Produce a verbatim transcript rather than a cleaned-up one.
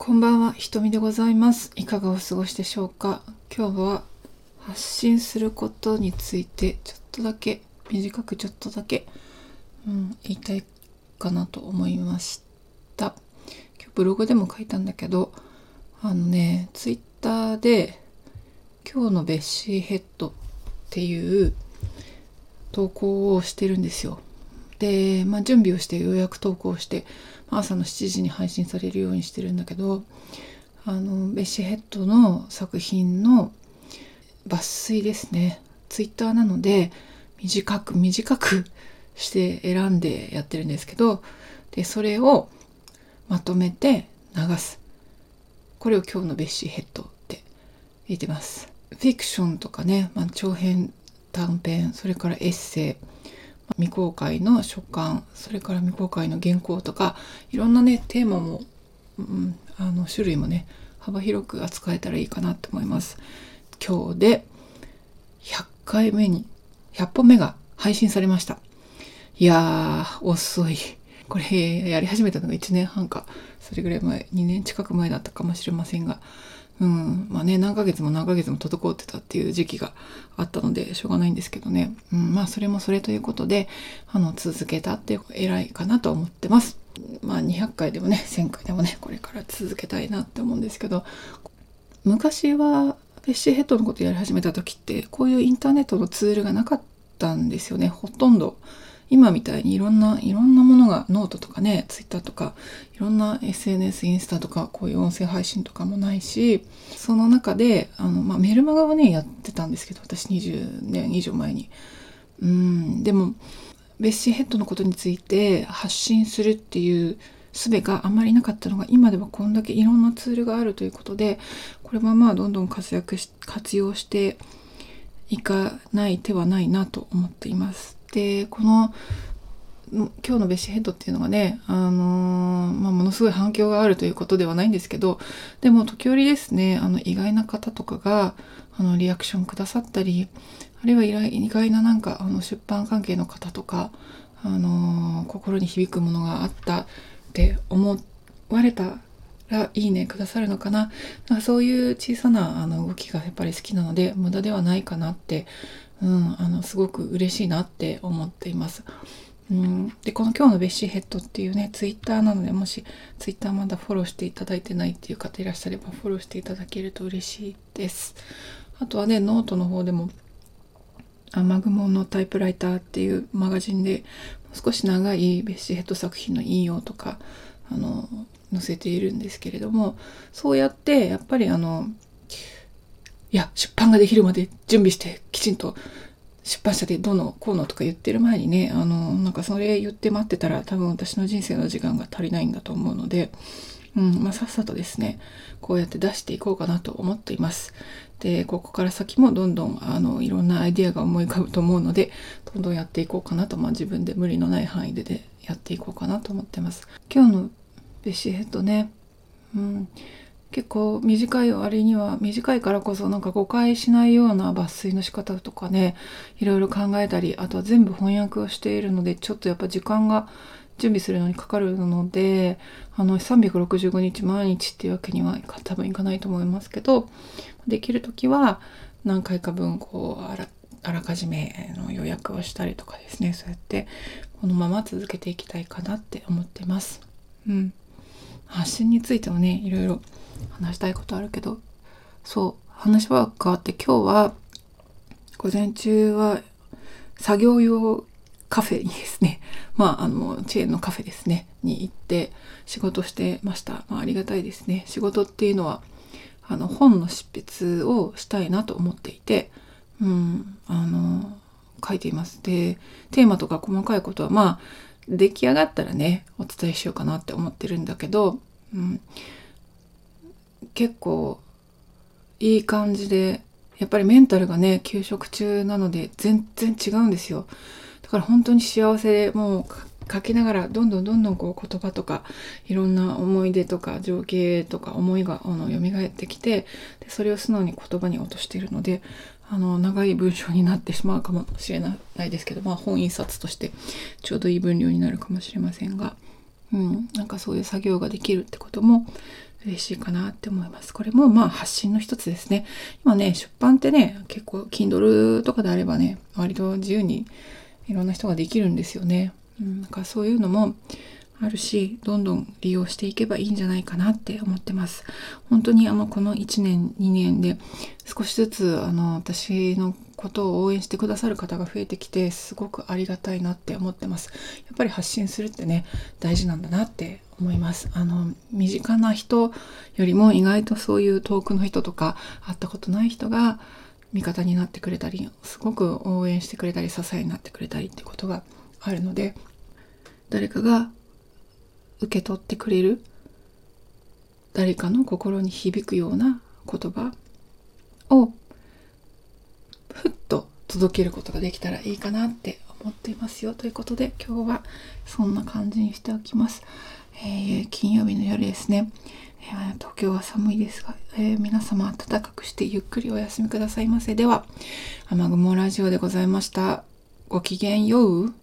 こんばんは、ひとみでございます。いかがお過ごしでしょうか。今日は発信することについてちょっとだけ短くちょっとだけ、うん、言いたいかなと思いました。今日ブログでも書いたんだけど、あのね、ツイッターで今日のベッシーヘッドっていう投稿をしてるんですよ。で、まあ、準備をしてようやく投稿して、まあ、朝のしちじに配信されるようにしてるんだけど、あのベッシーヘッドの作品の抜粋ですね。ツイッターなので短く短くして選んでやってるんですけど、でそれをまとめて流す、これを今日のベッシーヘッドって言ってます。フィクションとかね、まあ、長編短編、それからエッセイ、未公開の書簡、それから未公開の原稿とか、いろんなねテーマも、うん、あの種類もね幅広く扱えたらいいかなと思います。今日でひゃっかいめにひゃっぽんめが配信されました。いやー遅い。これやり始めたのがいちねんはんかそれぐらい前、にねん近く前だったかもしれませんが、うん、まあね、何ヶ月も何ヶ月も滞ってたっていう時期があったのでしょうがないんですけどね、うん、まあそれもそれということで、あの続けたっていう偉いかなと思ってます。まあにひゃっかいでもねせんかいでもね、これから続けたいなって思うんですけど、昔はベッシーヘッドのことやり始めた時ってこういうインターネットのツールがなかったんですよね。ほとんど今みたいにいろんないろんなものが、ノートとかね、ツイッターとかいろんな エスエヌエス、インスタとかこういう音声配信とかもないし、その中であの、まあ、メルマガはねやってたんですけど、私にじゅうねんいじょうまえに、うーんでもベッシーヘッドのことについて発信するっていう術があんまりなかったのが、今ではこんだけいろんなツールがあるということで、これはまあどんどん活躍し活用していかない手はないなと思っています。で、この今日のベッシーヘッドっていうのがね、あのーまあ、ものすごい反響があるということではないんですけど、でも時折ですね、あの意外な方とかがあのリアクションくださったり、あるいは意外ななんかあの出版関係の方とか、あのー、心に響くものがあったって思われたらいいねくださるのかな。そういう小さなあの動きがやっぱり好きなので無駄ではないかなって、うん、あのすごく嬉しいなって思っています、うん、でこの今日のベッシーヘッドっていうねツイッターなので、もしツイッターまだフォローしていただいてないっていう方いらっしゃればフォローしていただけると嬉しいです。あとはねノートの方でも雨雲のタイプライターっていうマガジンで少し長いベッシーヘッド作品の引用とかあの載せているんですけれども、そうやってやっぱりあのいや出版ができるまで準備してきちんと出版社でどうのこうのとか言ってる前にね、あのなんかそれ言って待ってたら多分私の人生の時間が足りないんだと思うので、うんまあ、さっさとですねこうやって出していこうかなと思っています。でここから先もどんどんあのいろんなアイデアが思い浮かぶと思うので、どんどんやっていこうかなと、まあ、自分で無理のない範囲で、でやっていこうかなと思ってます。今日のベッシーヘッドね、うん、結構短い割には短いからこそなんか誤解しないような抜粋の仕方とかね、いろいろ考えたり、あとは全部翻訳をしているのでちょっとやっぱ時間が準備するのにかかるので、あのさんびゃくろくじゅうごにち毎日っていうわけには多分いかないと思いますけど、できる時は何回か分こうあら、あらかじめの予約をしたりとかですね、そうやってこのまま続けていきたいかなって思ってます。うん発信についてもねいろいろ話したいことあるけど、そう話は変わって、今日は午前中は作業用カフェにですね、まああのチェーンのカフェですねに行って仕事してました。まあ、ありがたいですね。仕事っていうのはあの本の執筆をしたいなと思っていて、うんあの書いています。でテーマとか細かいことはまあ出来上がったらねお伝えしようかなって思ってるんだけど、うん、結構いい感じでやっぱりメンタルがね休職中なので全然違うんですよ。だから本当に幸せで、もう書きながらどんどんどんどんこう言葉とかいろんな思い出とか情景とか思いがあの蘇ってきて、でそれを素直に言葉に落としているので、あの長い文章になってしまうかもしれないですけど、まあ、本印刷としてちょうどいい分量になるかもしれませんが、うん、なんかそういう作業ができるってことも嬉しいかなって思います。これもまあ発信の一つですね。今ね、出版ってね、結構 Kindle とかであればね、割と自由にいろんな人ができるんですよね。うん、なんかそういうのもあるし、どんどん利用していけばいいんじゃないかなって思ってます。本当にあのこのいちねんにねんで少しずつあの私のことを応援してくださる方が増えてきて、すごくありがたいなって思ってます。やっぱり発信するってね、大事なんだなって思います。あの身近な人よりも意外とそういう遠くの人とか会ったことない人が味方になってくれたり、すごく応援してくれたり支えになってくれたりってことがあるので、誰かが受け取ってくれる、誰かの心に響くような言葉をふっと届けることができたらいいかなって思っていますよ。ということで今日はそんな感じにしておきます。えー、金曜日の夜ですね。えー、東京は寒いですが、えー、皆様暖かくしてゆっくりお休みくださいませ。では雨雲ラジオでございました。ごきげんよう。